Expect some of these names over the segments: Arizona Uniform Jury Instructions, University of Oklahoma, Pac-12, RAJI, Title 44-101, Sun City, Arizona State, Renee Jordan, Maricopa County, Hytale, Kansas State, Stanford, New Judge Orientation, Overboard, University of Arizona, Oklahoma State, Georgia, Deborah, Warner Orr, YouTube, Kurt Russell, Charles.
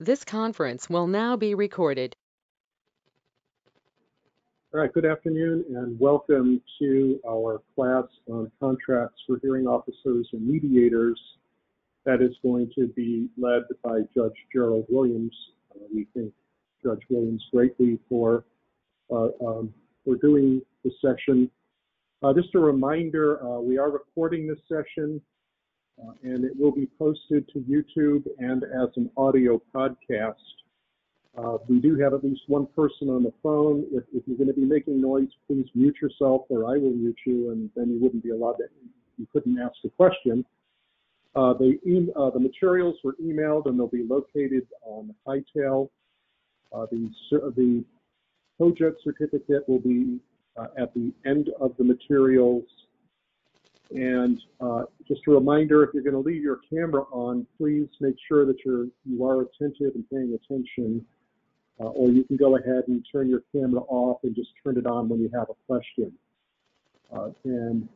This conference will now be recorded. All right, good afternoon and welcome to our class on contracts for hearing officers and mediators. That is going to be led by Judge Gerald Williams. We thank Judge Williams greatly for doing this session. Just a reminder, we are recording this session. And it will be posted to YouTube and as an audio podcast. We do have at least one person on the phone. If you're going to be making noise, please mute yourself, or I will mute you, and then you wouldn't be allowed to. You couldn't ask a question. The materials were emailed, and they'll be located on Hytale. The project certificate will be at the end of the materials. And just a reminder, if you're going to leave your camera on, please make sure that you are attentive and paying attention, or you can go ahead and turn your camera off and just turn it on when you have a question. And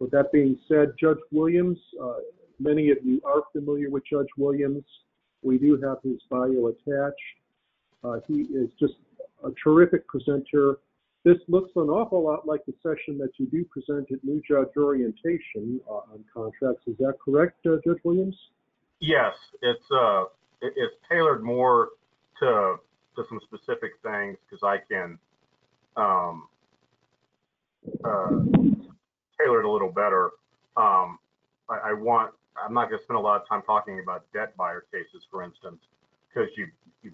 with that being said, Judge Williams, many of you are familiar with Judge Williams. We do have his bio attached. He is just a terrific presenter. This looks an awful lot like the session that you do present at New Judge Orientation on contracts. Is that correct, Judge Williams? Yes, it's tailored more to some specific things because I can tailor it a little better. I'm not going to spend a lot of time talking about debt buyer cases, for instance, because you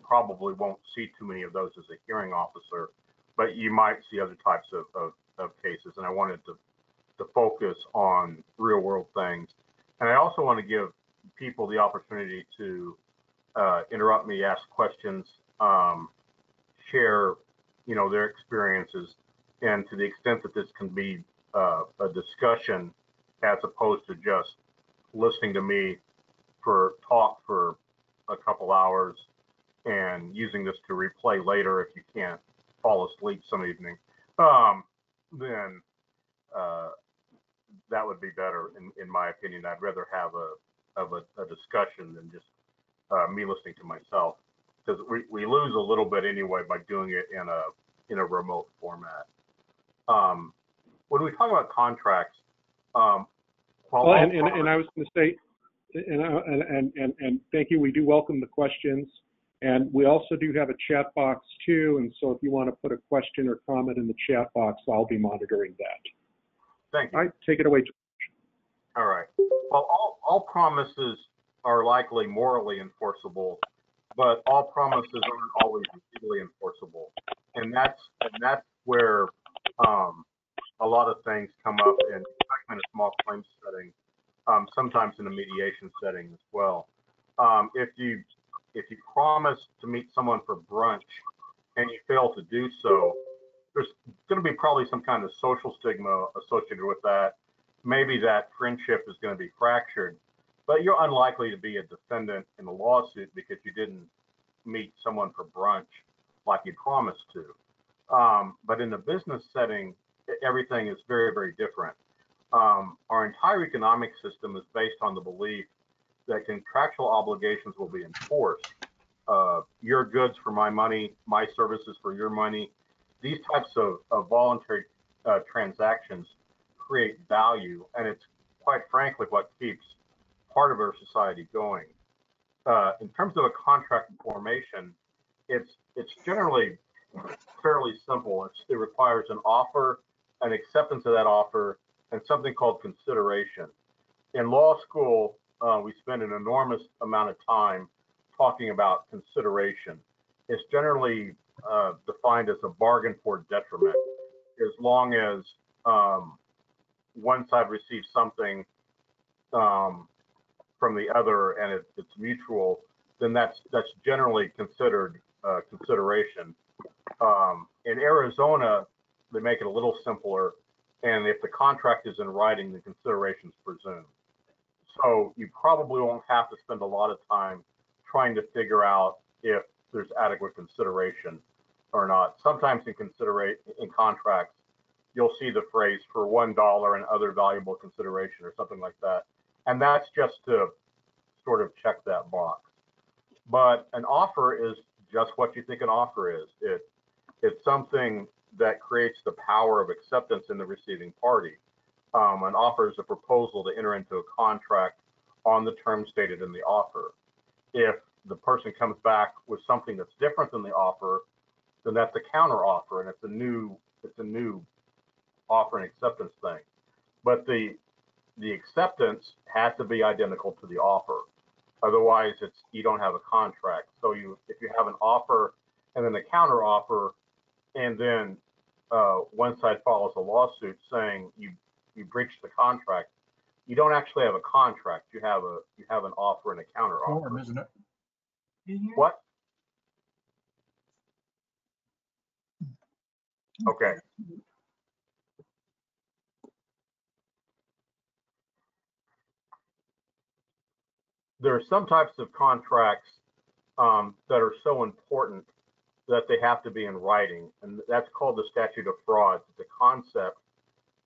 probably won't see too many of those as a hearing officer. But you might see other types of cases, and I wanted to focus on real world things. And I also want to give people the opportunity to interrupt me, ask questions, share, their experiences, and to the extent that this can be a discussion as opposed to just listening to me talk for a couple hours and using this to replay later if you can't fall asleep some evening, then that would be better, in my opinion. I'd rather have a discussion than just me listening to myself, because we lose a little bit anyway by doing it in a remote format. When we talk about contracts, and I was going to say, and thank you. We do welcome the questions. And we also do have a chat box too, and so if you want to put a question or comment in the chat box, I'll be monitoring that. Thank you. All right, take it away, George. All right. Well, all promises are likely morally enforceable, but all promises aren't always legally enforceable, and that's where a lot of things come up, and especially in a small claims setting, sometimes in a mediation setting as well. If you promise to meet someone for brunch and you fail to do so, there's going to be probably some kind of social stigma associated with that. Maybe that friendship is going to be fractured, but you're unlikely to be a defendant in a lawsuit because you didn't meet someone for brunch like you promised to. But in the business setting, everything is very, very different. Our entire economic system is based on the belief that contractual obligations will be enforced. Your goods for my money, my services for your money. These types of voluntary transactions create value, and it's quite frankly what keeps part of our society going. In terms of a contract formation, it's generally fairly simple. It requires an offer, an acceptance of that offer, and something called consideration. In law school, we spend an enormous amount of time talking about consideration. It's generally defined as a bargain for detriment. As long as one side receives something from the other and it's mutual, then that's generally considered consideration. In Arizona, they make it a little simpler, and if the contract is in writing, the consideration is presumed. So you probably won't have to spend a lot of time trying to figure out if there's adequate consideration or not. Sometimes in contracts, you'll see the phrase for $1 and other valuable consideration or something like that. And that's just to sort of check that box. But an offer is just what you think an offer is. It's something that creates the power of acceptance in the receiving party. An offer is a proposal to enter into a contract on the terms stated in the offer. If the person comes back with something that's different than the offer, then that's a counter offer, and it's a new offer and acceptance thing. But the acceptance has to be identical to the offer. Otherwise, you don't have a contract. So if you have an offer and then a counter offer, and then one side files a lawsuit saying you breached the contract, you don't actually have a contract. You have an offer and a counter offer. Form, isn't it? What? Okay. There are some types of contracts that are so important that they have to be in writing, and that's called the statute of frauds. It's a concept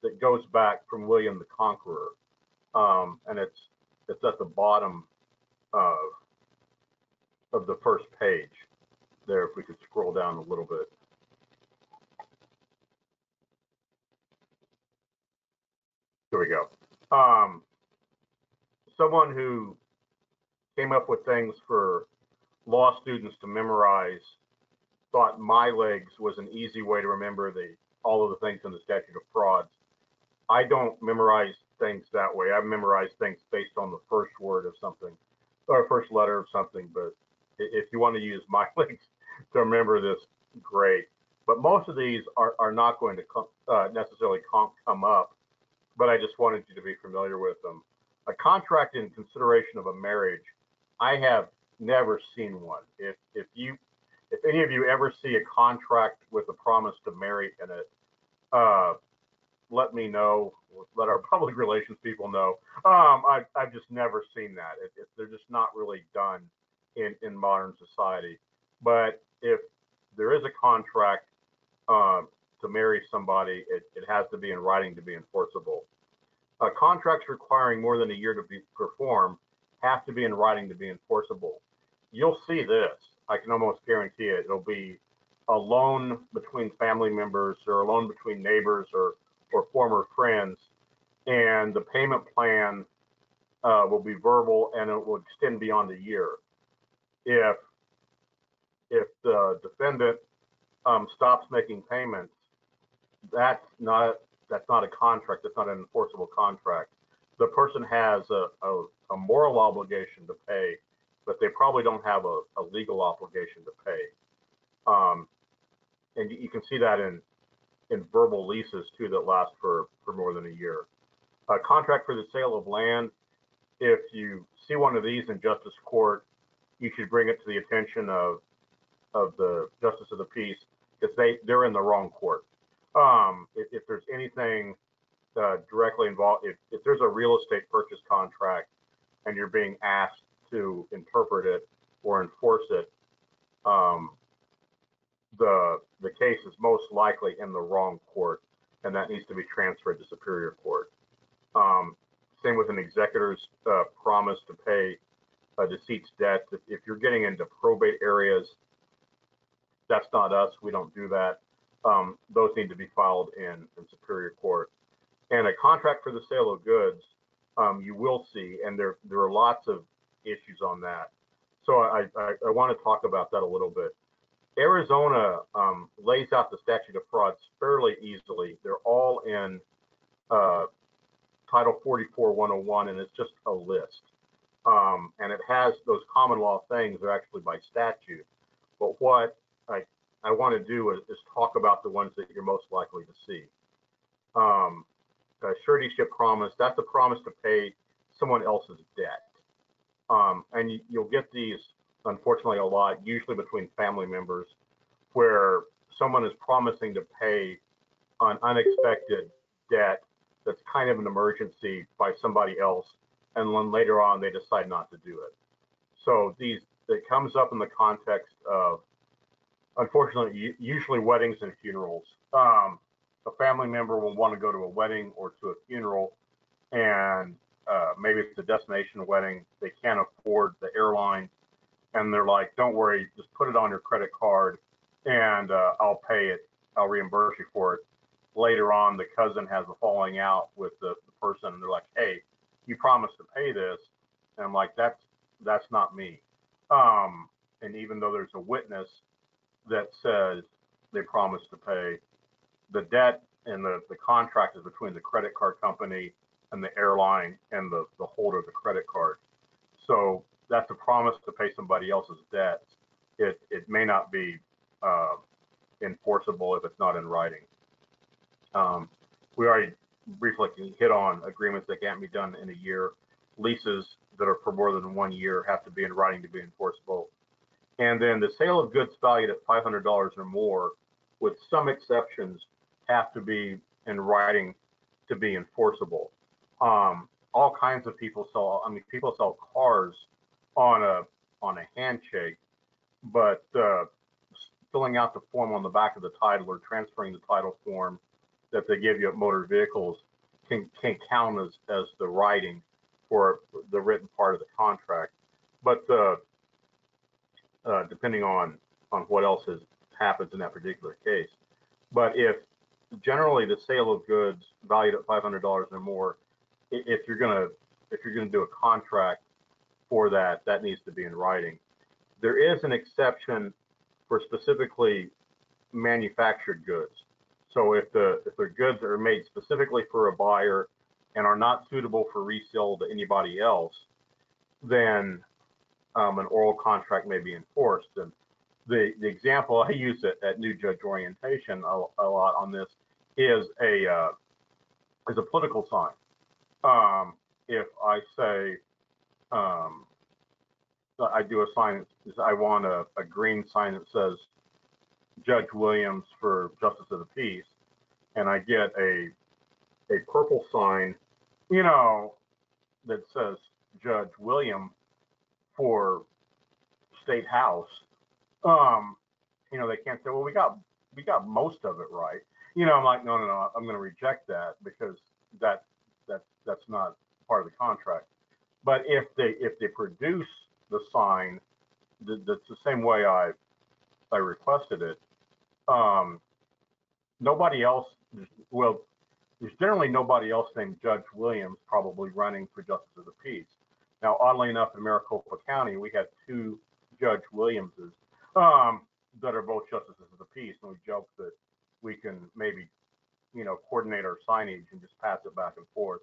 that goes back from William the Conqueror, and it's at the bottom of the first page there, if we could scroll down a little bit. There we go. Someone who came up with things for law students to memorize thought my legs was an easy way to remember all of the things in the statute of frauds. I don't memorize things that way. I memorize things based on the first word of something or first letter of something. But if you want to use my legs to remember this, great. But most of these are not going to necessarily come up, but I just wanted you to be familiar with them. A contract in consideration of a marriage, I have never seen one. If any of you ever see a contract with a promise to marry in it, let me know. Let our public relations people know. I've just never seen that. They're just not really done in modern society. But if there is a contract to marry somebody, it has to be in writing to be enforceable. Contracts requiring more than a year to be performed have to be in writing to be enforceable. You'll see this. I can almost guarantee it. It'll be a loan between family members or a loan between neighbors or former friends. And the payment plan will be verbal, and it will extend beyond a year. If the defendant stops making payments, that's not a contract. That's not an enforceable contract. The person has a moral obligation to pay, but they probably don't have a legal obligation to pay. And you can see that in verbal leases too that last for more than a year. A contract for the sale of land. If you see one of these in justice court, you should bring it to the attention of the justice of the peace, because they're in the wrong court. If there's anything directly involved, if there's a real estate purchase contract and you're being asked to interpret it or enforce it, the case is most likely in the wrong court, and that needs to be transferred to superior court. Same with an executor's promise to pay a deceased's debt. If you're getting into probate areas, that's not us. We don't do that. Those need to be filed in superior court. And a contract for the sale of goods, you will see, and there are lots of issues on that. So I want to talk about that a little bit. Arizona lays out the statute of frauds fairly easily. They're all in Title 44-101, and it's just a list. And it has those common law things that are actually by statute. But what I want to do is talk about the ones that you're most likely to see. A suretyship promise, that's a promise to pay someone else's debt. And you'll get these, unfortunately, a lot, usually between family members, where someone is promising to pay an unexpected debt that's kind of an emergency by somebody else, and then later on they decide not to do it. So it comes up in the context of, unfortunately, usually weddings and funerals. A family member will want to go to a wedding or to a funeral, and maybe it's a destination wedding. They can't afford the airline, and they're like, don't worry, just put it on your credit card and I'll pay it. I'll reimburse you for it. Later on, the cousin has a falling out with the person, and they're like, hey, you promised to pay this. And I'm like, that's not me. And even though there's a witness that says they promised to pay, the debt and the contract is between the credit card company and the airline and the holder of the credit card. So that's a promise to pay somebody else's debt. It may not be enforceable if it's not in writing. We already briefly hit on agreements that can't be done in a year. Leases that are for more than 1 year have to be in writing to be enforceable. And then the sale of goods valued at $500 or more, with some exceptions, have to be in writing to be enforceable. All kinds of people sell, people sell cars on a handshake, but filling out the form on the back of the title or transferring the title form that they give you at motor vehicles can count as the writing for the written part of the contract. But depending on what else happens in that particular case. But if generally the sale of goods valued at $500 or more, if you're gonna do a contract for that, that needs to be in writing. There is an exception for specifically manufactured goods. So if the goods are made specifically for a buyer and are not suitable for resale to anybody else, then an oral contract may be enforced. And the example I use at New Judge Orientation a lot on this is a political sign. If I say I do a sign, I want a green sign that says Judge Williams for Justice of the Peace, and I get a purple sign, that says Judge William for State House, they can't say, well, we got most of it right. I'm like, no, I'm going to reject that because that's not part of the contract. But if they produce the sign the same way I requested it, nobody else, well, there's generally nobody else named Judge Williams probably running for Justice of the Peace. Now, oddly enough, in Maricopa County, we had two Judge Williamses that are both Justices of the Peace, and we joke that we can maybe, coordinate our signage and just pass it back and forth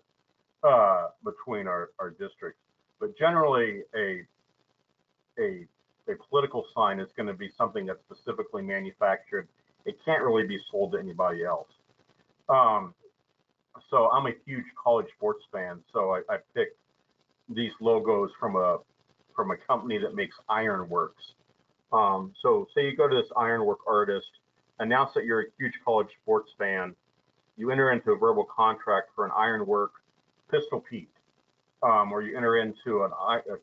between our districts. But generally, a political sign is going to be something that's specifically manufactured. It can't really be sold to anybody else. So I'm a huge college sports fan, so I picked these logos from a company that makes ironworks. So say you go to this ironwork artist, announce that you're a huge college sports fan, you enter into a verbal contract for an ironwork Pistol Pete, or you enter into a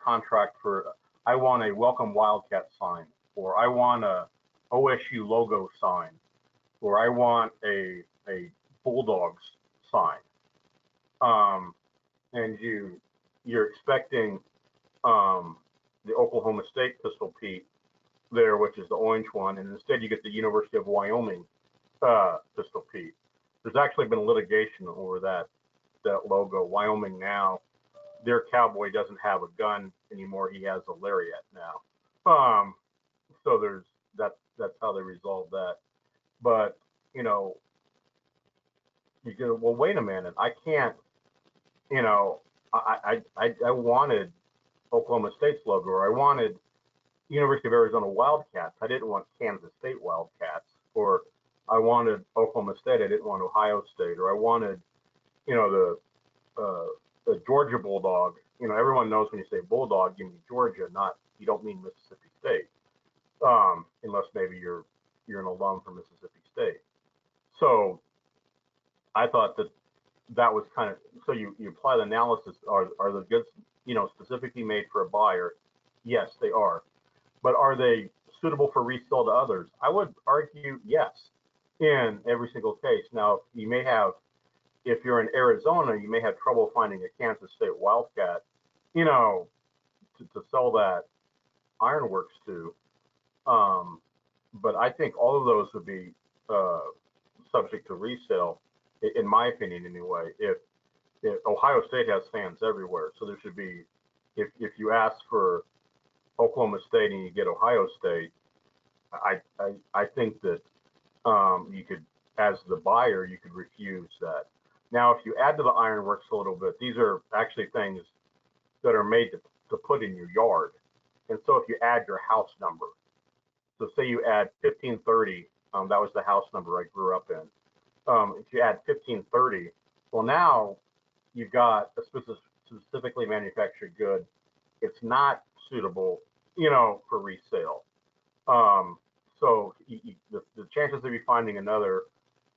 contract for, I want a Welcome Wildcat sign, or I want a OSU logo sign, or I want a Bulldogs sign, and you're expecting the Oklahoma State Pistol Pete there, which is the orange one, and instead you get the University of Wyoming Pistol Pete. There's actually been litigation over that logo. Wyoming now, their cowboy doesn't have a gun anymore; he has a lariat now. So there's that. That's how they resolve that. But you go, well, wait a minute, I can't. I wanted Oklahoma State's logo, or I wanted University of Arizona Wildcats. I didn't want Kansas State Wildcats, or I wanted Oklahoma State. I didn't want Ohio State, or I wanted, the Georgia Bulldog. Everyone knows when you say Bulldog, you mean Georgia, you don't mean Mississippi State, unless maybe you're an alum from Mississippi State. So I thought that was kind of, so you apply the analysis, are the goods, specifically made for a buyer? Yes, they are. But are they suitable for resale to others? I would argue yes, in every single case. Now, if you're in Arizona, you may have trouble finding a Kansas State Wildcat, to sell that ironworks do. But I think all of those would be subject to resale, in my opinion, anyway. If Ohio State has fans everywhere, so there should be, if you ask for Oklahoma State and you get Ohio State, I think that you could, as the buyer, you could refuse that. Now, if you add to the ironworks a little bit, these are actually things that are made to put in your yard. And so if you add your house number, so say you add 1530, that was the house number I grew up in. If you add 1530, well, now you've got a specifically manufactured good. It's not suitable, you know, for resale. So the chances of you finding another,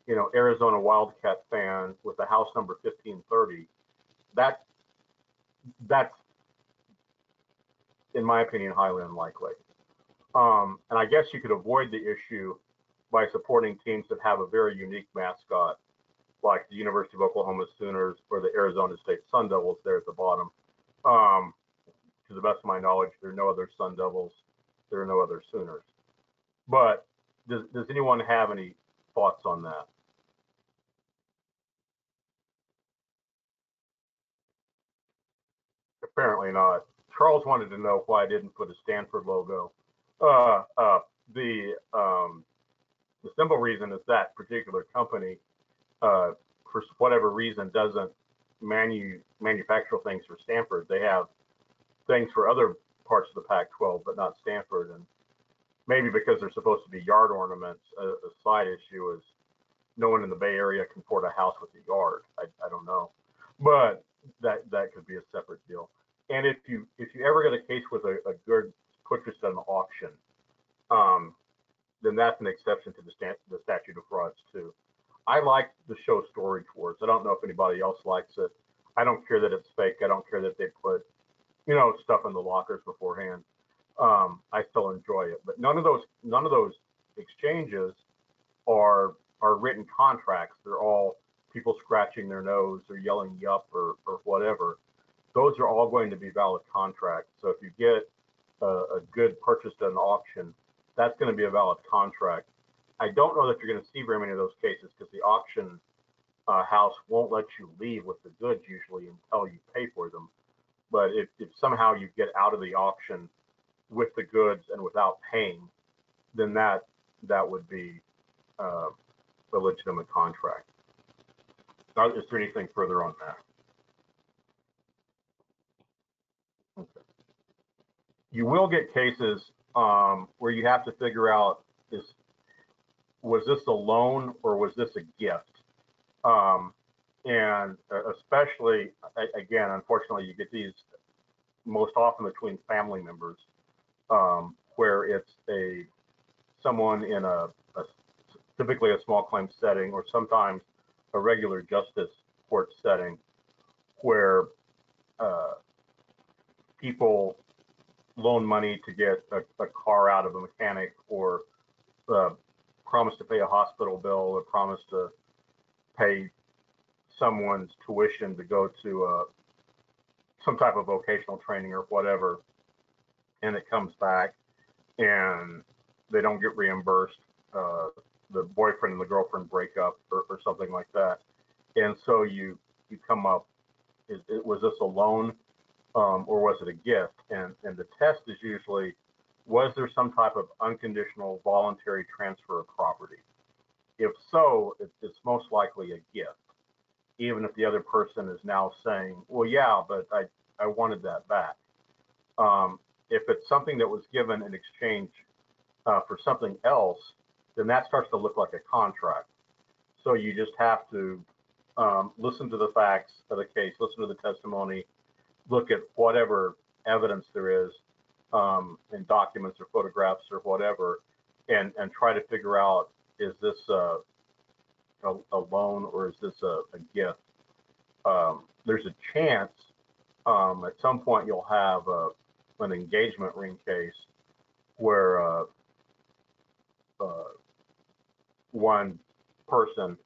you know, Arizona Wildcat fan with a house number 1530, that's, in my opinion, highly unlikely. And I guess you could avoid the issue by supporting teams that have a very unique mascot, like the University of Oklahoma Sooners or the Arizona State Sun Devils there at the bottom. To the best of my knowledge, there are no other Sun Devils. There are no other Sooners. But does anyone have any thoughts on that? Apparently not. Charles wanted to know why I didn't put a Stanford logo. The simple reason is that particular company, for whatever reason, doesn't manufacture things for Stanford. They have things for other parts of the Pac-12, but not Stanford. And maybe because they're supposed to be yard ornaments, a side issue is no one in the Bay Area can afford a house with a yard. I don't know, but that could be a separate deal. And if you ever get a case with a good purchased at an auction, then that's an exception to the statute of frauds too. I like the show Storage Wars. I don't know if anybody else likes it. I don't care that it's fake. I don't care that they put, you know, stuff in the lockers beforehand. I still enjoy it, but none of those exchanges are written contracts. They're all people scratching their nose or yelling yup or whatever. Those are all going to be valid contracts. So if you get a good purchased at an auction, that's going to be a valid contract. I don't know that you're going to see very many of those cases because the auction house won't let you leave with the goods usually until you pay for them. But if somehow you get out of the auction with the goods and without paying, then that would be a legitimate contract. Is there anything further on that? Okay. You will get cases where you have to figure out, was this a loan or was this a gift? And especially, again, unfortunately, you get these most often between family members, where it's someone in a typically a small claim setting, or sometimes a regular justice court setting, where people loan money to get a car out of a mechanic, or promise to pay a hospital bill, or promise to pay someone's tuition to go to some type of vocational training or whatever, and it comes back and they don't get reimbursed. The boyfriend and the girlfriend break up or something like that. And so you come up, was this a loan or was it a gift? And the test is usually, was there some type of unconditional voluntary transfer of property? If so, it's most likely a gift, even if the other person is now saying, well, yeah, but I wanted that back. If it's something that was given in exchange for something else, then that starts to look like a contract. So you just have to listen to the facts of the case, listen to the testimony, look at whatever evidence there is in documents or photographs or whatever, and try to figure out, is this a loan or is this a gift? There's a chance at some point you'll have an engagement ring case where one person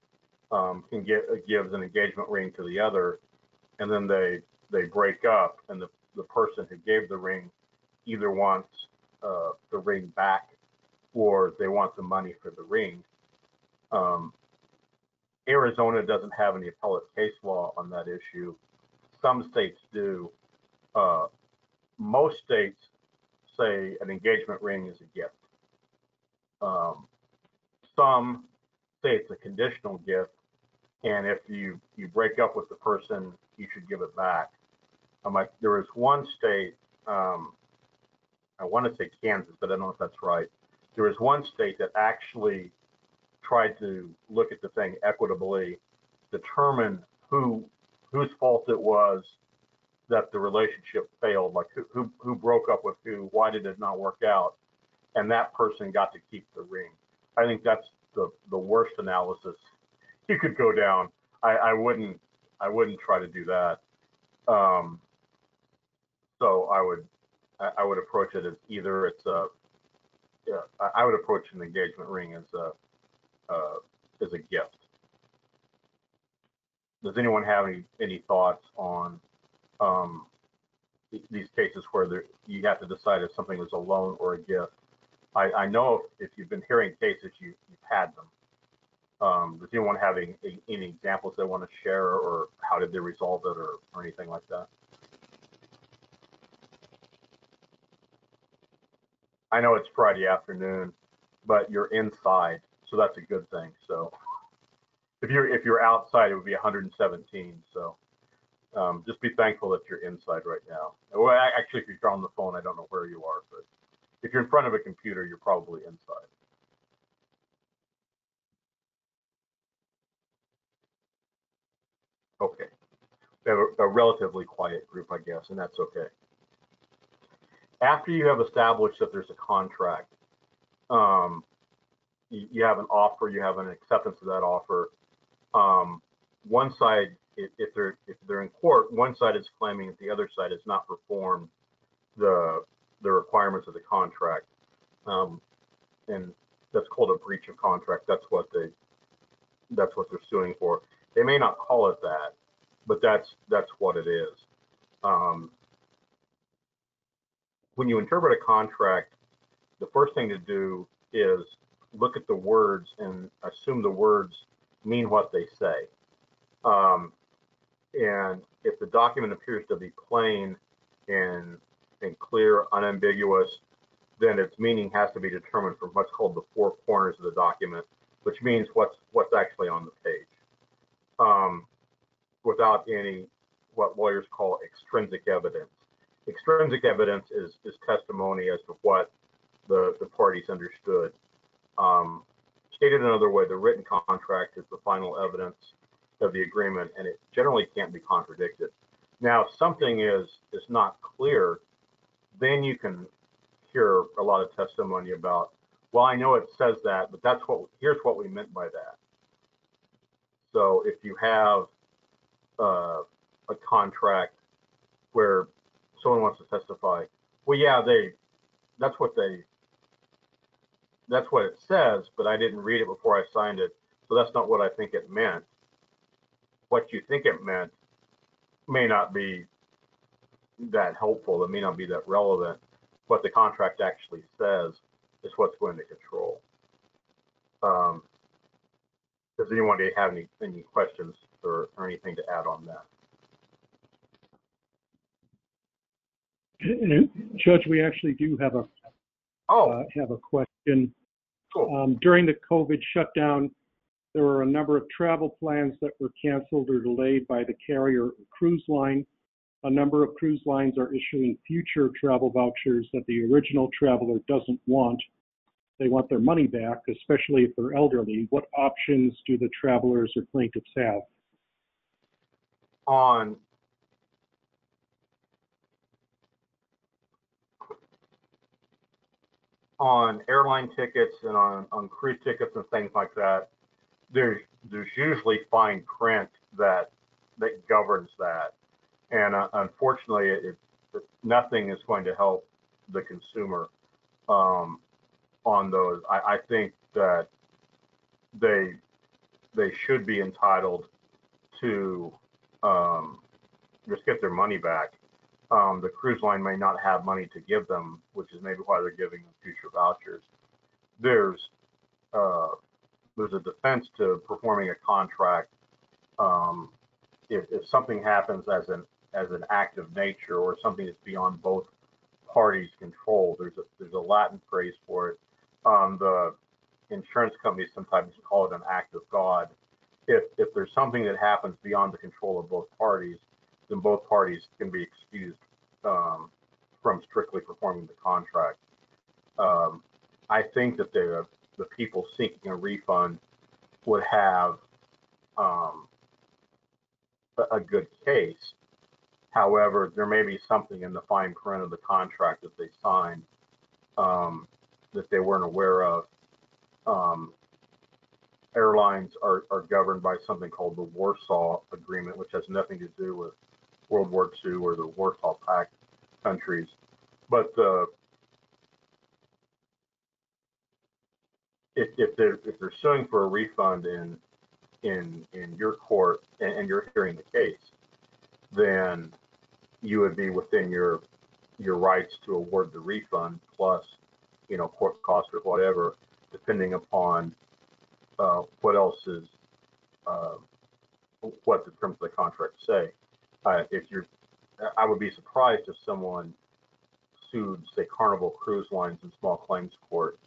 gives an engagement ring to the other, and then they break up, and the person who gave the ring either wants the ring back, or they want the money for the ring. Arizona doesn't have any appellate case law on that issue. Some states do. Most states say an engagement ring is a gift. Some say it's a conditional gift, and if you break up with the person, you should give it back. There is one state, I want to say Kansas, but I don't know if that's right. There is one state that actually tried to look at the thing equitably, determine whose fault it was that the relationship failed, like who broke up with who, why did it not work out, and that person got to keep the ring. I think that's the worst analysis you could go down. I wouldn't try to do that. So I would approach it as either it's a, I would approach an engagement ring as a gift. Does anyone have any thoughts on these cases where you have to decide if something is a loan or a gift? I know if you've been hearing cases, you've had them. Does anyone have any examples they want to share, or how did they resolve it, or anything like that? I know it's Friday afternoon, but you're inside, so that's a good thing. So if you're outside, it would be 117. So just be thankful that you're inside right now. Well, actually, if you're on the phone, I don't know where you are, but if you're in front of a computer, you're probably inside. Okay, we have a relatively quiet group, I guess, and that's okay. After you have established that there's a contract, you have an offer, you have an acceptance of that offer. One side, if they're in court, one side is claiming that the other side has not performed the requirements of the contract, and that's called a breach of contract. That's what they're suing for. They may not call it that, but that's what it is. When you interpret a contract, the first thing to do is look at the words and assume the words mean what they say. And if the document appears to be plain and clear, unambiguous, then its meaning has to be determined from what's called the four corners of the document, which means what's actually on the page. Without any what lawyers call extrinsic evidence. Extrinsic evidence is testimony as to what the parties understood. Stated another way, the written contract is the final evidence of the agreement, and it generally can't be contradicted. Now, if something is not clear, then you can hear a lot of testimony about, well, I know it says that, but here's what we meant by that. So if you have a contract where someone wants to testify, well, yeah, that's what it says, but I didn't read it before I signed it, so that's not what I think it meant. What you think it meant may not be that helpful. It may not be that relevant. What the contract actually says is what's going to control. Does anyone have any questions or anything to add on that? Judge, we actually do have a question. Cool. During the COVID shutdown, there were a number of travel plans that were canceled or delayed by the carrier or cruise line. A number of cruise lines are issuing future travel vouchers that the original traveler doesn't want. They want their money back, especially if they're elderly. What options do the travelers or plaintiffs have? On airline tickets and on cruise tickets and things like that, there's usually fine print that governs that. And unfortunately, nothing is going to help the consumer. On those, I think that they should be entitled to just get their money back. the cruise line may not have money to give them, which is maybe why they're giving them future vouchers. There's a defense to performing a contract. If something happens as an act of nature or something that's beyond both parties' control, there's a Latin phrase for it. The insurance companies sometimes call it an act of God. If there's something that happens beyond the control of both parties, then both parties can be excused from strictly performing the contract. I think that the people seeking a refund would have a good case. However, there may be something in the fine print of the contract that they signed that they weren't aware of. Airlines are governed by something called the Warsaw Agreement, which has nothing to do with World War II or the Warsaw Pact countries. But if they're suing for a refund in your court and you're hearing the case, then you would be within your rights to award the refund plus, you know, court costs or whatever, depending upon what else is what the terms of the contract say. I would be surprised if someone sued, say, Carnival Cruise Lines in small claims court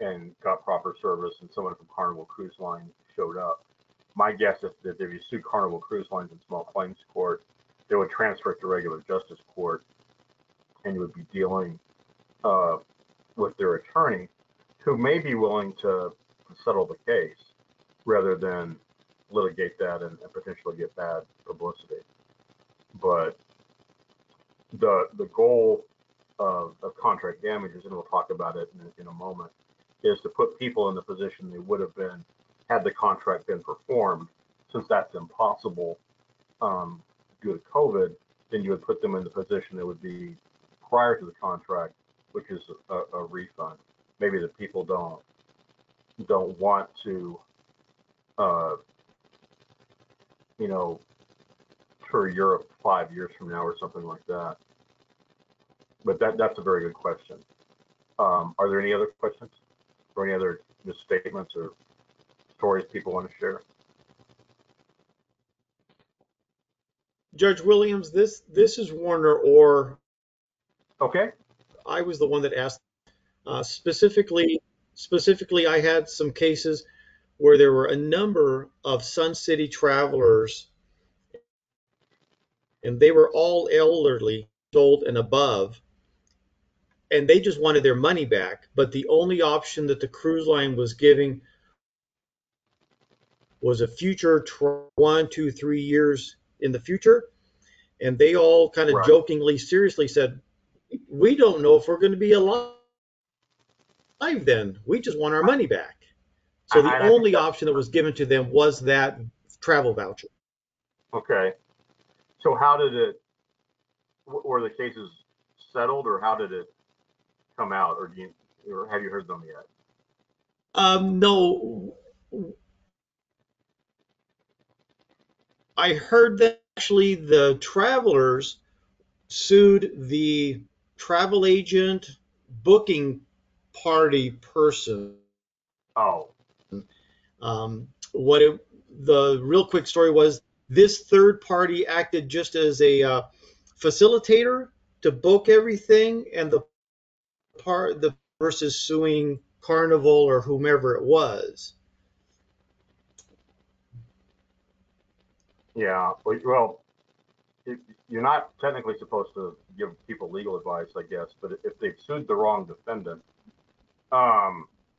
and got proper service, and someone from Carnival Cruise Lines showed up. My guess is that if you sued Carnival Cruise Lines in small claims court, they would transfer it to regular justice court, and you would be dealing with their attorney, who may be willing to settle the case rather than litigate that and potentially get bad publicity. But the goal of contract damages, and we'll talk about it in a moment, is to put people in the position they would have been had the contract been performed. Since that's impossible due to COVID, then you would put them in the position that would be prior to the contract, which is a refund. Maybe the people don't want to, you know, tour Europe 5 years from now or something like that. But that's a very good question. Are there any other questions or any other misstatements or stories people want to share? Judge Williams, this is Warner Orr. Okay. I was the one that asked. Specifically, I had some cases where there were a number of Sun City travelers, and they were all elderly, old and above, and they just wanted their money back. But the only option that the cruise line was giving was a future 1, 2, 3 years in the future, and they all kind of right. Jokingly, seriously said, "We don't know if we're going to be alive." Then we just want our money back. So the only option that was given to them was that travel voucher. Okay. So how did it? Were the cases settled, or how did it come out, or have you heard them yet? No. I heard that actually the travelers sued the travel agent booking party person. Oh. The real quick story was this third party acted just as a facilitator to book everything, and the versus suing Carnival or whomever it was. Yeah. Well, you're not technically supposed to give people legal advice, I guess, but if they've sued the wrong defendant.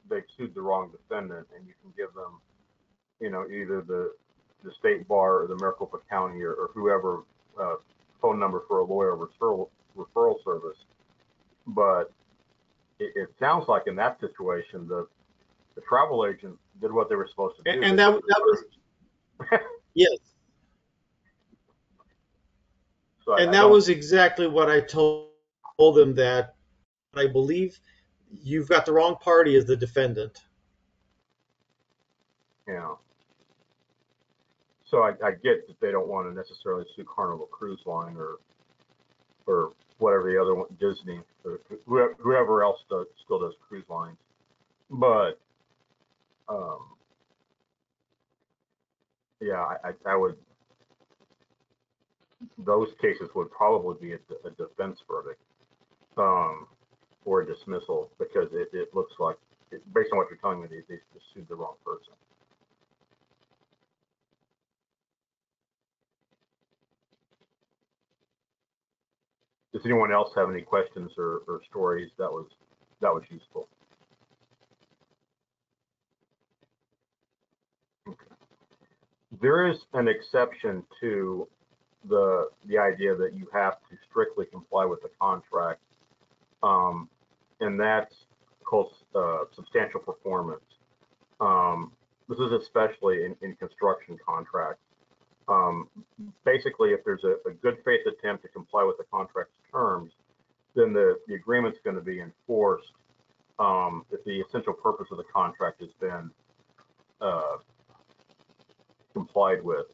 They've sued the wrong defendant, and you can give them, you know, either the state bar or the Maricopa County or whoever phone number for a lawyer referral service. But it sounds like in that situation, the travel agent did what they were supposed to do. And that was yes. So that was exactly what I told them, that I believe. You've got the wrong party as the defendant. Yeah. So I get that they don't want to necessarily sue Carnival Cruise Line or or whatever the other one, Disney, or whoever else does, still does cruise lines. But yeah, I would. Those cases would probably be a defense verdict or a dismissal, because it looks like, based on what you're telling me, they just sued the wrong person. Does anyone else have any questions or stories? That was useful. Okay. There is an exception to the idea that you have to strictly comply with the contract, and that's called substantial performance. This is especially in construction contracts. Basically, if there's a good faith attempt to comply with the contract's terms, then the agreement's going to be enforced if the essential purpose of the contract has been complied with.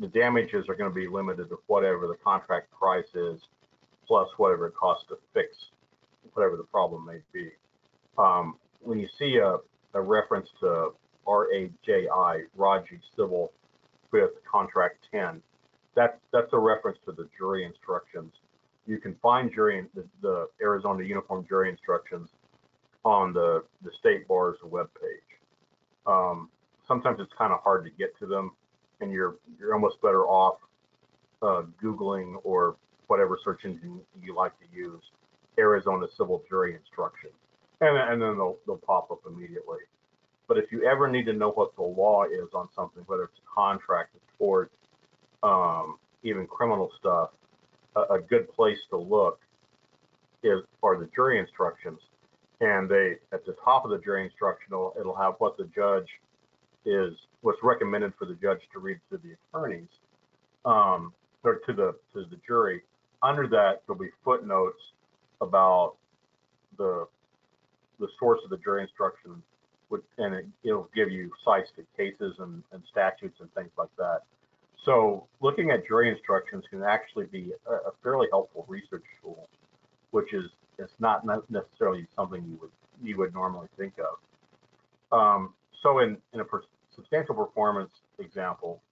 The damages are going to be limited to whatever the contract price is, plus whatever it costs to fix whatever the problem may be. When you see a reference to RAJI, Raji Civil, with contract 10, that's a reference to the jury instructions. You can find the Arizona Uniform Jury Instructions on the State Bar's webpage. Sometimes it's kind of hard to get to them, and you're almost better off Googling or whatever search engine you like to use, Arizona Civil Jury Instruction, and then they'll pop up immediately. But if you ever need to know what the law is on something, whether it's a contract, a tort, even criminal stuff, a good place to look are the jury instructions. And they, at the top of the jury instruction, it'll have what the judge is, what's recommended for the judge to read to the attorneys, or to the jury. Under that, there'll be footnotes about the source of the jury instruction, and it'll give you cites to cases and statutes and things like that. So looking at jury instructions can actually be a fairly helpful research tool, which is it's not necessarily something you would normally think of. So in a substantial performance example,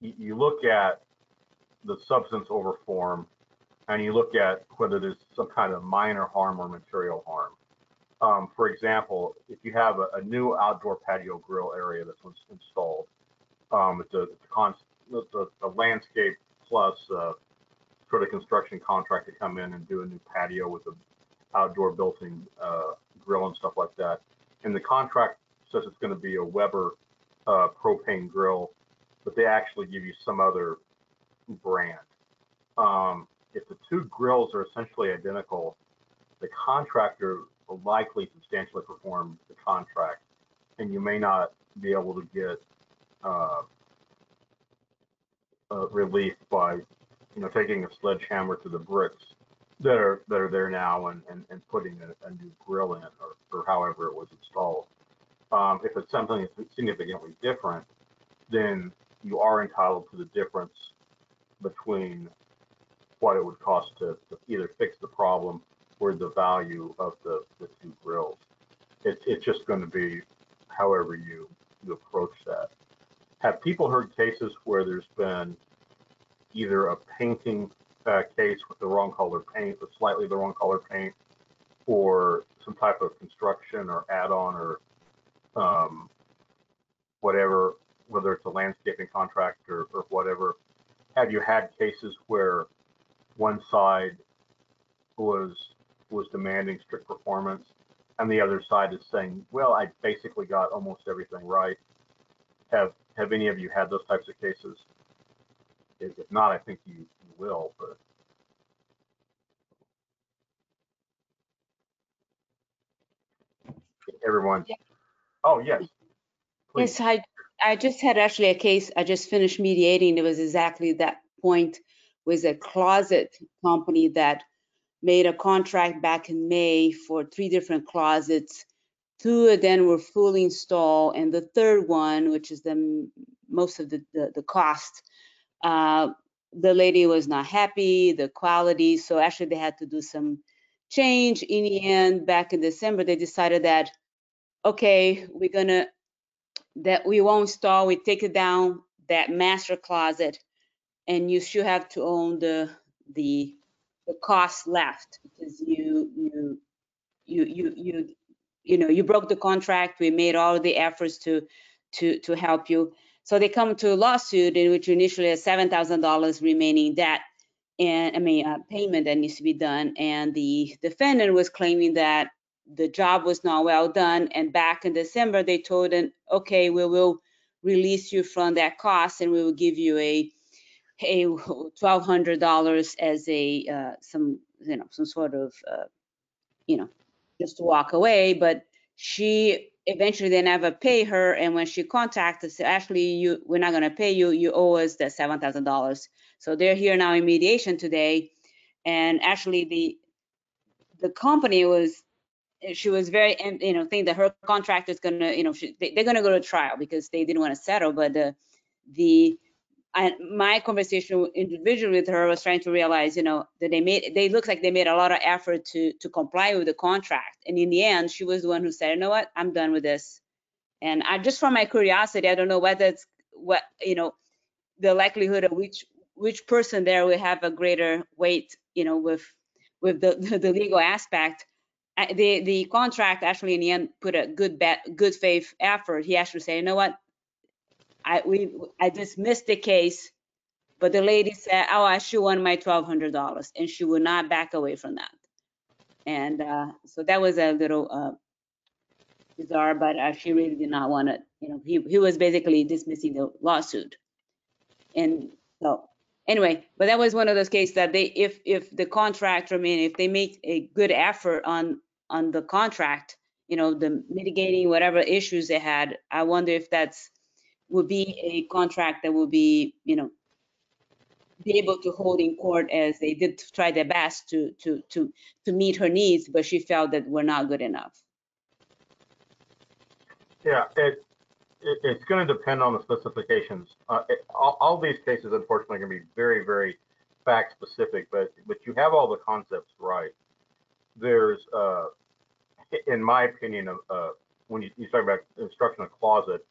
you look at the substance over form, and you look at whether there's some kind of minor harm or material harm. For example, if you have a new outdoor patio grill area that's installed, it's a landscape plus sort of construction contract to come in and do a new patio with an outdoor built-in grill and stuff like that. And the contract says it's going to be a Weber propane grill, but they actually give you some other brand. If the two grills are essentially identical, the contractor will likely substantially perform the contract, and you may not be able to get relief by, taking a sledgehammer to the bricks that are there now and putting a new grill in, or however it was installed. If it's something that's significantly different, then you are entitled to the difference between what it would cost to either fix the problem or the value of the two grills. It's just going to be however you approach that. Have people heard cases where there's been either a painting case with the wrong color paint, or slightly the wrong color paint, or some type of construction or add-on or whatever, whether it's a landscaping contract or whatever? Have you had cases where one side was demanding strict performance, and the other side is saying, well, I basically got almost everything right? Have any of you had those types of cases? If not, I think you will, but. Everyone. Yeah. Oh, yes. Please. Yes, I just had actually a case, I just finished mediating. It was exactly that point with a closet company that made a contract back in May for 3 different closets. 2 of them were fully installed, and the third one, which is the most of the cost, The lady was not happy, the quality, so actually they had to do some change. In the end, back in December, they decided that, okay, we won't stall, we take it down, that master closet, and you should have to own the cost left, because you broke the contract. We made all the efforts to help you. So they come to a lawsuit in which initially has $7,000 remaining debt, and payment that needs to be done. And the defendant was claiming that the job was not well done. And back in December, they told him, okay, we will release you from that cost, and we will give you a $1,200 as a just to walk away. But she eventually, they never pay her, and when she contacted us, actually, we're not going to pay you, you owe us the $7,000. So they're here now in mediation today, and actually the company was very, think that her contract is going to, they're going to go to trial because they didn't want to settle. But my conversation individually with her was trying to realize, that they looked like they made a lot of effort to comply with the contract. And in the end, she was the one who said, you know what, I'm done with this. And I just, from my curiosity, I don't know whether it's the likelihood of which person there will have a greater weight, with the legal aspect. The contract actually in the end put a good faith effort. He actually said, you know what, I dismissed the case, but the lady said, oh, I should want my $1,200, and she would not back away from that. And so that was a little bizarre, but she really did not want to, he was basically dismissing the lawsuit. And so anyway, but that was one of those cases that they, if the contractor, if they make a good effort on the contract, the mitigating whatever issues they had, I wonder if that's would be a contract that will be, be able to hold in court, as they did try their best to meet her needs, but she felt that we're not good enough. Yeah, it's going to depend on the specifications. All these cases, unfortunately, are going to be very, very fact specific, but you have all the concepts right. There's, in my opinion, when you talk about instruction of closet,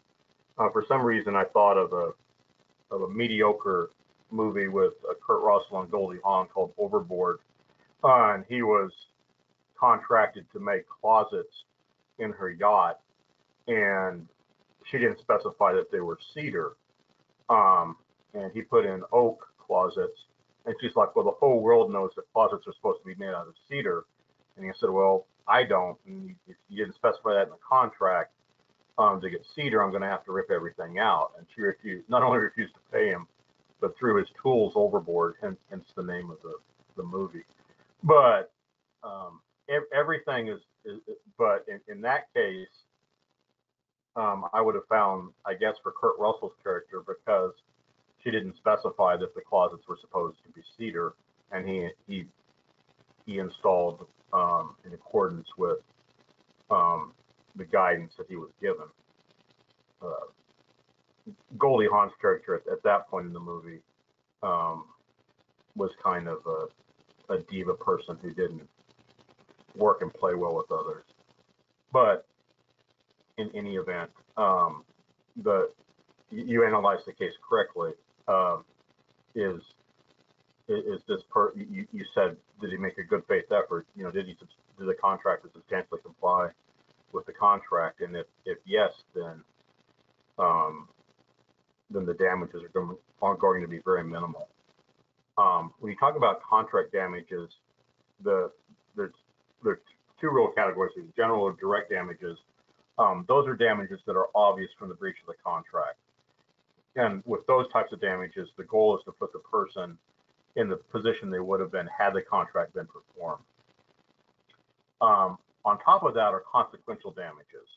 for some reason, I thought of a mediocre movie with Kurt Russell and Goldie Hawn called Overboard, and he was contracted to make closets in her yacht, and she didn't specify that they were cedar, and he put in oak closets, and she's like, well, the whole world knows that closets are supposed to be made out of cedar, and he said, well, I don't, and you didn't specify that in the contract. To get cedar, I'm going to have to rip everything out. And she refused, not only refused to pay him, but threw his tools overboard, hence the name of the movie. But everything but in that case, I would have found, I guess, for Kurt Russell's character, because she didn't specify that the closets were supposed to be cedar, and he installed in accordance with the guidance that he was given. Goldie Hawn's character at that point in the movie was kind of a diva person who didn't work and play well with others. But in any event, you analyzed the case correctly. Is this you said, did he make a good faith effort? Did the contractor substantially comply with the contract? And if yes, then the damages are going to be very minimal. When you talk about contract damages, there's two real categories: general or direct damages. Those are damages that are obvious from the breach of the contract. And with those types of damages, the goal is to put the person in the position they would have been had the contract been performed. On top of that are consequential damages.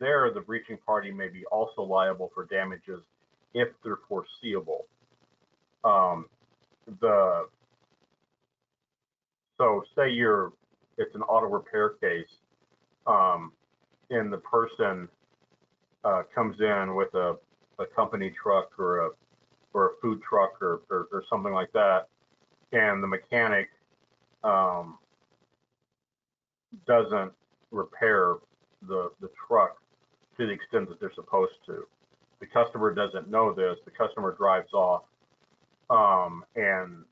There, the breaching party may be also liable for damages if they're foreseeable. So say it's an auto repair case, and the person comes in with a a company truck or a food truck or something like that, and the mechanic doesn't repair the truck to the extent that they're supposed to. The customer doesn't know this. The customer drives off, and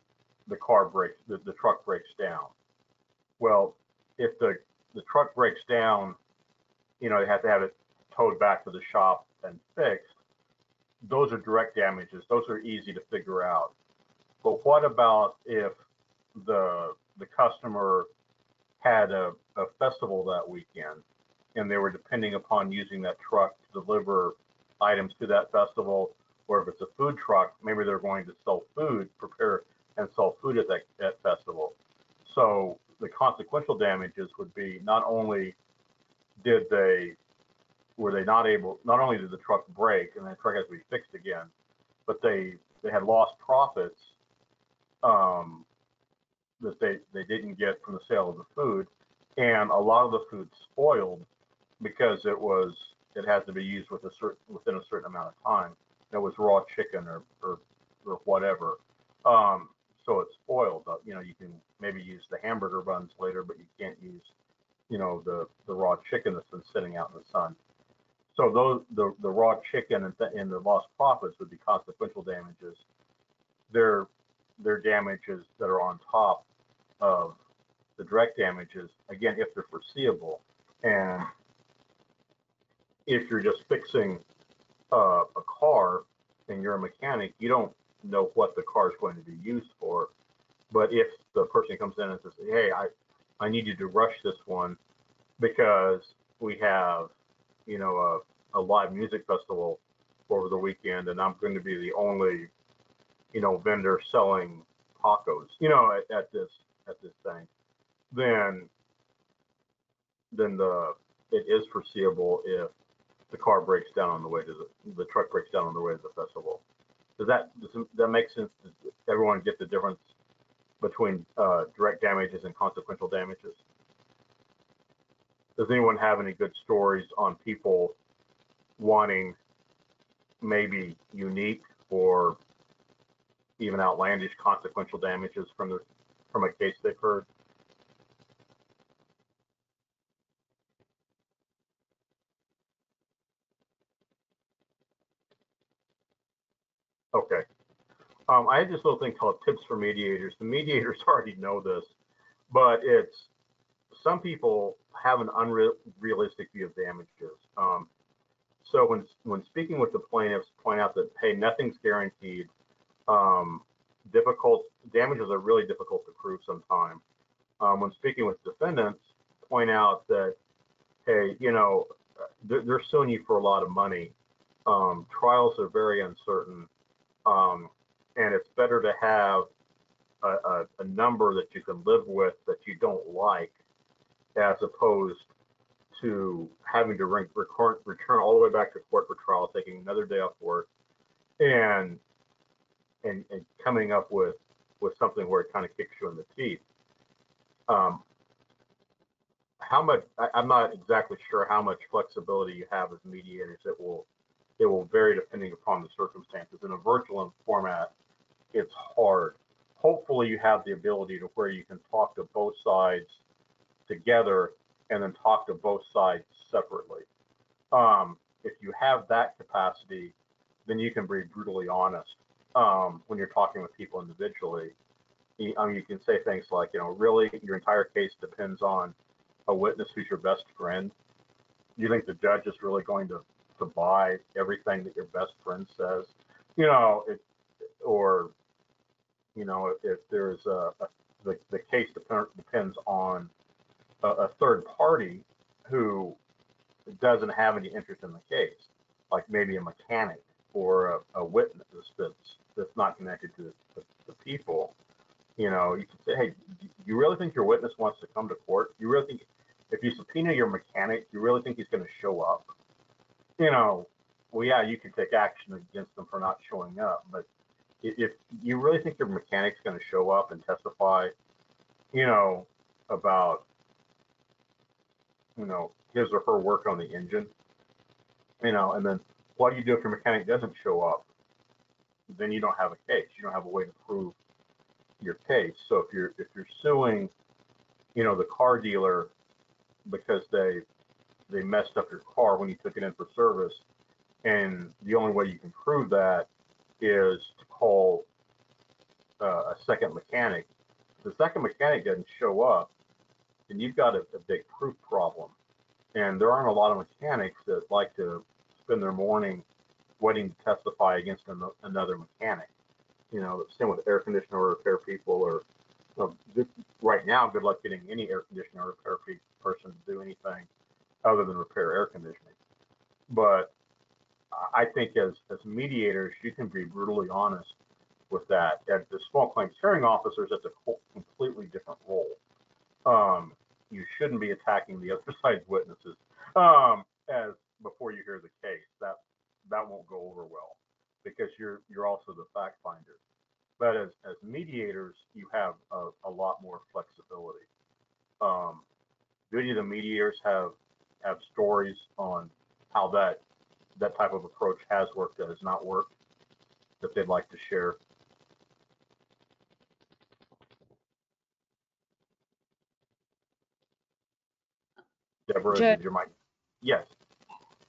the car breaks. The truck breaks down. Well, if the truck breaks down, you know, they have to have it towed back to the shop and fixed. Those are direct damages. Those are easy to figure out. But what about if the customer had a festival that weekend, and they were depending upon using that truck to deliver items to that festival, or if it's a food truck, maybe they're going to sell food, prepare and sell food at that festival. So the consequential damages would be not only not only did the truck break and the truck has to be fixed again, but they had lost profits that they didn't get from the sale of the food, and a lot of the food spoiled because it has to be used with within a certain amount of time. It was raw chicken or whatever, so it's spoiled. You know, you can maybe use the hamburger buns later, but you can't use, you know, the raw chicken that's been sitting out in the sun. So those the raw chicken and the lost profits would be consequential damages. They're damages that are on top of the direct damages, again, if they're foreseeable. And if you're just fixing a car and you're a mechanic, you don't know what the car is going to be used for. But if the person comes in and says, hey, I need you to rush this one because we have, you know, a live music festival over the weekend, and I'm going to be the only, you know, vendor selling tacos, you know, at this thing, then it is foreseeable if the car breaks down on the way to the truck breaks down on the way to the festival. Does that make sense? Does everyone get the difference between direct damages and consequential damages? Does anyone have any good stories on people wanting maybe unique or even outlandish consequential damages from a case they've heard? Okay. I had this little thing called tips for mediators. The mediators already know this, but some people have an unrealistic view of damages. So when speaking with the plaintiffs, point out that, hey, nothing's guaranteed. Difficult damages are really difficult to prove sometimes. When speaking with defendants, point out that, hey, you know, they're suing you for a lot of money. Trials are very uncertain, and it's better to have a number that you can live with that you don't like, as opposed to having to return all the way back to court for trial, taking another day off work, and coming up with something where it kind of kicks you in the teeth. I'm not exactly sure how much flexibility you have as mediators. It will vary depending upon the circumstances. In a virtual format, it's hard. Hopefully you have the ability to where you can talk to both sides together and then talk to both sides separately. If you have that capacity, then you can be brutally honest when you're talking with people individually. You can say things like, you know, really, your entire case depends on a witness who's your best friend. Do you think the judge is really going to buy everything that your best friend says? You know, you know, if there's the case depends on a third party who doesn't have any interest in the case, like maybe a mechanic or a witness that's not connected to the people. You know, you can say, hey, you really think your witness wants to come to court? You really think if you subpoena your mechanic, you really think he's going to show up? You know, well, yeah, you can take action against them for not showing up, but if you really think your mechanic's going to show up and testify, you know, about, you know, his or her work on the engine, you know, and then what do you do if your mechanic doesn't show up? Then you don't have a case. You don't have a way to prove your case. So if you're suing, you know, the car dealer because they messed up your car when you took it in for service, and the only way you can prove that is to call a second mechanic. If the second mechanic doesn't show up, then you've got a big proof problem. And there aren't a lot of mechanics that like to spend their morning waiting to testify against another mechanic. You know, same with air conditioner repair people, or you know, right now, good luck getting any air conditioner repair person to do anything other than repair air conditioning. But I think as mediators, you can be brutally honest with that. At the small claims hearing officers, that's a completely different role. You shouldn't be attacking the other side's witnesses as before you hear the case. That won't go over well because you're also the fact finder. But as mediators, you have a lot more flexibility. Many of the mediators have stories on how that type of approach has worked, that has not worked, that they'd like to share. Deborah, did your mic? Yes.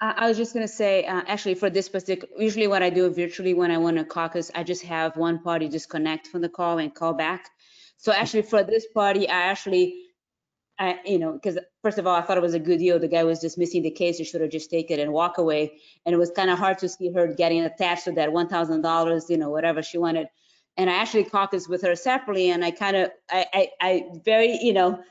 I was just going to say, actually, for this particular, usually what I do virtually when I want to caucus, I just have one party disconnect from the call and call back. So actually, for this party, I you know, because first of all, I thought it was a good deal. The guy was dismissing the case. You should have just taken it and walk away. And it was kind of hard to see her getting attached to that $1,000, you know, whatever she wanted. And I actually caucused with her separately, and I kind of, I very, you know,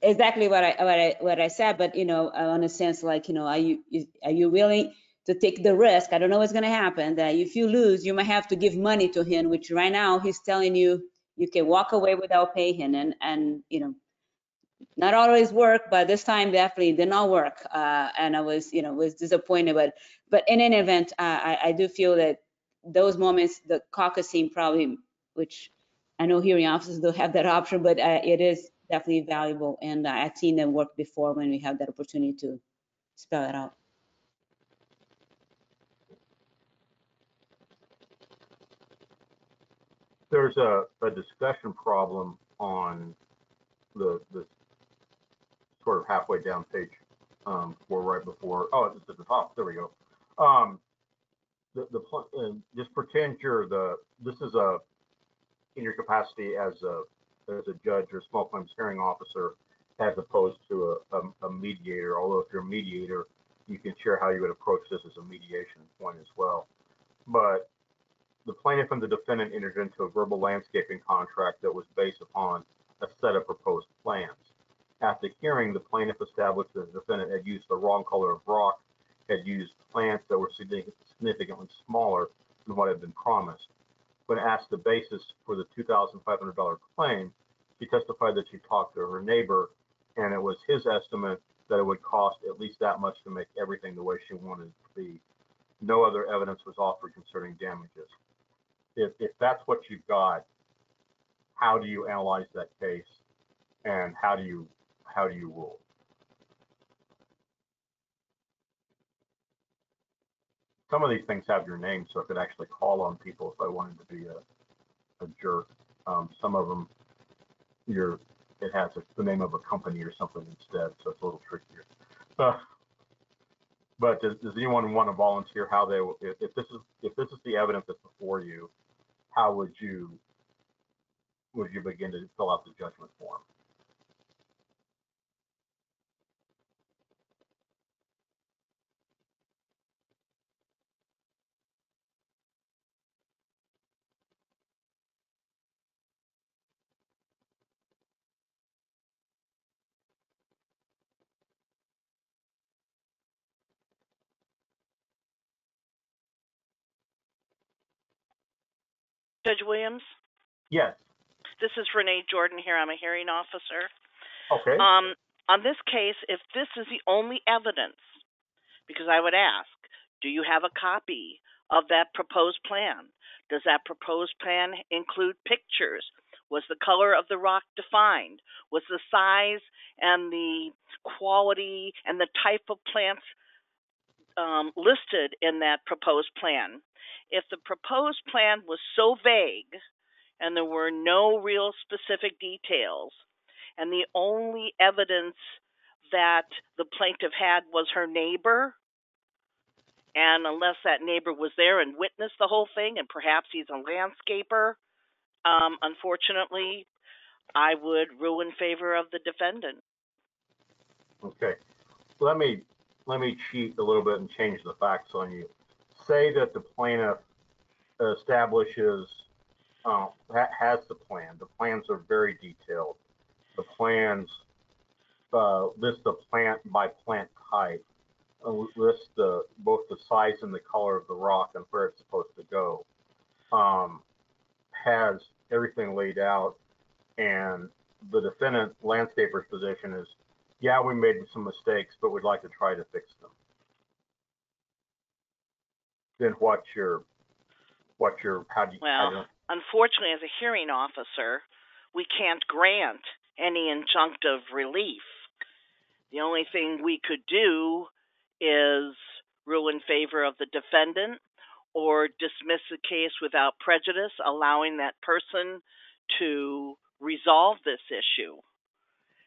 exactly what I said, but you know, on a sense, like, you know, are you willing to take the risk? I don't know what's going to happen, that if you lose, you might have to give money to him, which right now he's telling you you can walk away without paying him, and you know, not always work, but this time definitely did not work. And I was, you know, was disappointed, but in any event, I do feel that those moments, the caucusing probably, which I know hearing officers don't have that option, but it is definitely valuable, and I've seen them work before when we have that opportunity to spell it out. There's a discussion problem on the sort of halfway down page, or right before, oh, it's at the top, there we go. Just pretend you're this is in your capacity as a judge or small claims hearing officer, as opposed to a mediator. Although if you're a mediator, you can share how you would approach this as a mediation point as well. But the plaintiff and the defendant entered into a verbal landscaping contract that was based upon a set of proposed plans. At the hearing, the plaintiff established that the defendant had used the wrong color of rock, had used plants that were significantly smaller than what had been promised. When asked the basis for the $2,500 claim, she testified that she talked to her neighbor, and it was his estimate that it would cost at least that much to make everything the way she wanted it to be. No other evidence was offered concerning damages. If that's what you've got, how do you analyze that case, and how do you rule? Some of these things have your name, so I could actually call on people if I wanted to be a jerk. Some of them, it has the name of a company or something instead, so it's a little trickier. But does anyone want to volunteer how they will, if this is the evidence that's before you, how would you begin to fill out the judgment form? Judge Williams? Yes. This is Renee Jordan here. I'm a hearing officer. Okay. On this case, if this is the only evidence, because I would ask, do you have a copy of that proposed plan? Does that proposed plan include pictures? Was the color of the rock defined? Was the size and the quality and the type of plants listed in that proposed plan. If the proposed plan was so vague and there were no real specific details, and the only evidence that the plaintiff had was her neighbor, and unless that neighbor was there and witnessed the whole thing, and perhaps he's a landscaper, unfortunately, I would rule in favor of the defendant. Okay, let me cheat a little bit and change the facts on you. Say that the plaintiff establishes, has the plan. The plans are very detailed. The plans list the plant by plant type, list both the size and the color of the rock and where it's supposed to go, has everything laid out, and the defendant landscaper's position is, yeah, we made some mistakes, but we'd like to try to fix them. Then how do you? Unfortunately, as a hearing officer, we can't grant any injunctive relief. The only thing we could do is rule in favor of the defendant or dismiss the case without prejudice, allowing that person to resolve this issue.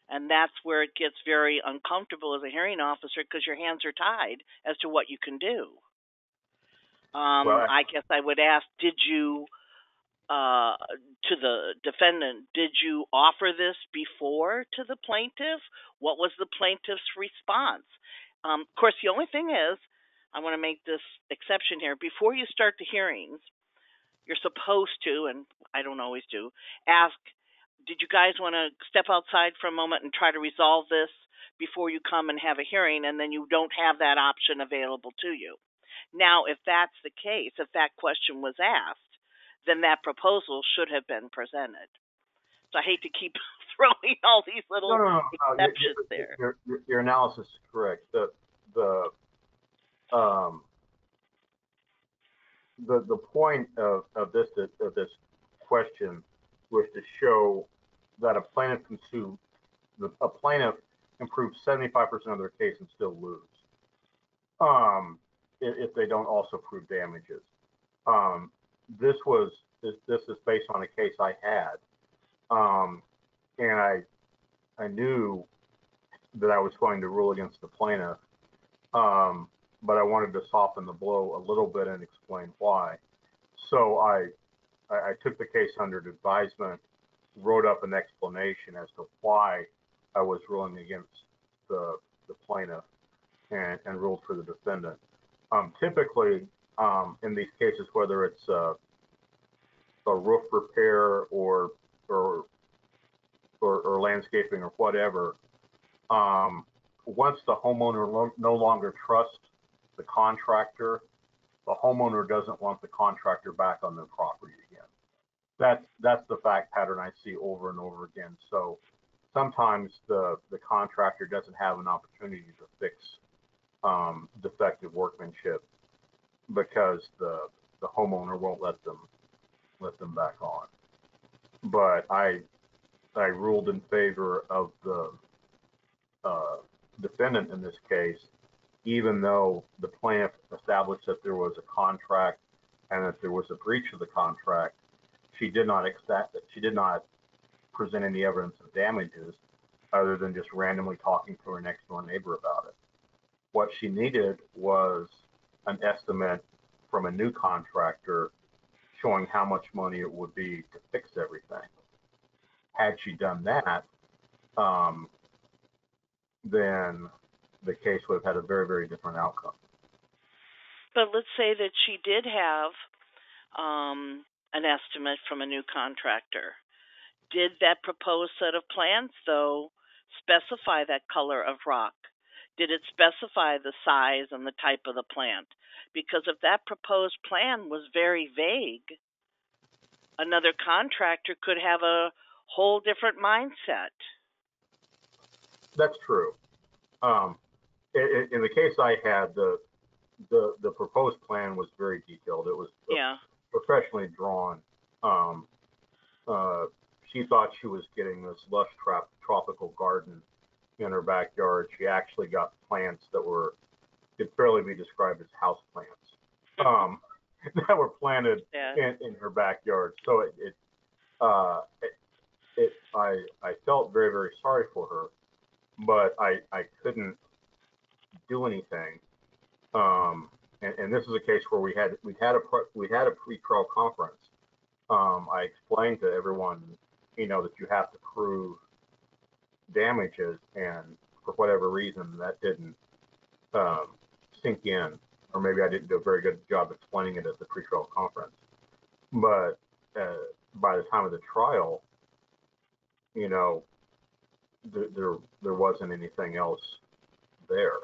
And that's where it gets very uncomfortable as a hearing officer, because your hands are tied as to what you can do. Well, I guess I would ask, did you, to the defendant, did you offer this before to the plaintiff? What was the plaintiff's response? Of course, the only thing is, I want to make this exception here. Before you start the hearings, you're supposed to, and I don't always do, ask, did you guys want to step outside for a moment and try to resolve this before you come and have a hearing? And then you don't have that option available to you. Now, if that's the case, if that question was asked, then that proposal should have been presented. So I hate to keep throwing all these little exceptions there. Your analysis is correct. The point of this question was to show that a plaintiff can prove 75% of their case and still lose if they don't also prove damages. This is based on a case I had, and I knew that I was going to rule against the plaintiff, but I wanted to soften the blow a little bit and explain why. So I took the case under advisement, wrote up an explanation as to why I was ruling against the plaintiff, and ruled for the defendant. Typically, in these cases, whether it's a roof repair or landscaping or whatever, once the homeowner no longer trusts the contractor, the homeowner doesn't want the contractor back on their property again. That's the fact pattern I see over and over again. So sometimes the contractor doesn't have an opportunity to fix defective workmanship because the homeowner won't let them back on. But I ruled in favor of the defendant in this case, even though the plaintiff established that there was a contract and that there was a breach of the contract. She did not accept that. She did not present any evidence of damages other than just randomly talking to her next door neighbor about it. What she needed was an estimate from a new contractor showing how much money it would be to fix everything. Had she done that, then the case would have had a very, very different outcome. But let's say that she did have an estimate from a new contractor. Did that proposed set of plans, though, specify that color of rock? Did it specify the size and the type of the plant? Because if that proposed plan was very vague, another contractor could have a whole different mindset. That's true. In the case I had, the proposed plan was very detailed. It was professionally drawn. She thought she was getting this lush tropical garden in her backyard. She actually got plants that were could barely be described as houseplants that were planted in her backyard. So I felt very, very sorry for her, but I couldn't do anything. And this is a case where we had a pretrial conference. I explained to everyone, you know, that you have to prove damages, and for whatever reason that didn't sink in, or maybe I didn't do a very good job explaining it at the pretrial conference. But by the time of the trial, you know, there wasn't anything else there.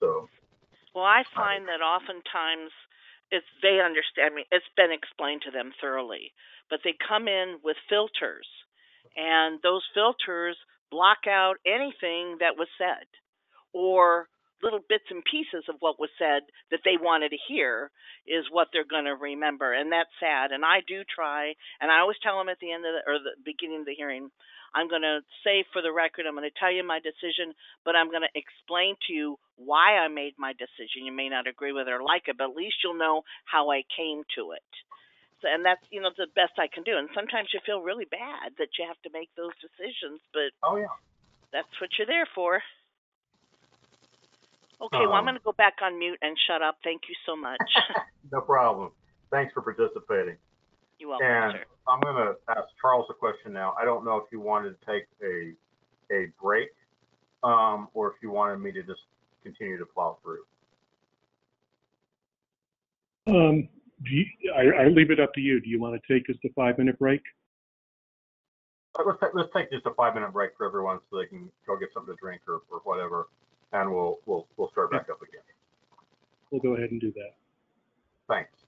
So. Well, I find that oftentimes they understand. I mean, it's been explained to them thoroughly, but they come in with filters, and those filters block out anything that was said, or little bits and pieces of what was said that they wanted to hear is what they're going to remember, and that's sad. And I do try, and I always tell them at the end of the beginning of the hearing, I'm going to say for the record, I'm going to tell you my decision, but I'm going to explain to you why I made my decision. You may not agree with it or like it, but at least you'll know how I came to it. So, and that's, you know, the best I can do. And sometimes you feel really bad that you have to make those decisions, but that's what you're there for. Okay, well, I'm going to go back on mute and shut up. Thank you so much. No problem. Thanks for participating. You're welcome, sir. I'm going to ask Charles a question now. I don't know if you wanted to take a break or if you wanted me to just continue to plow through. I leave it up to you. Do you want to take just a 5-minute break? Let's take just a 5-minute break for everyone so they can go get something to drink or whatever, and we'll start back up again. We'll go ahead and do that. Thanks.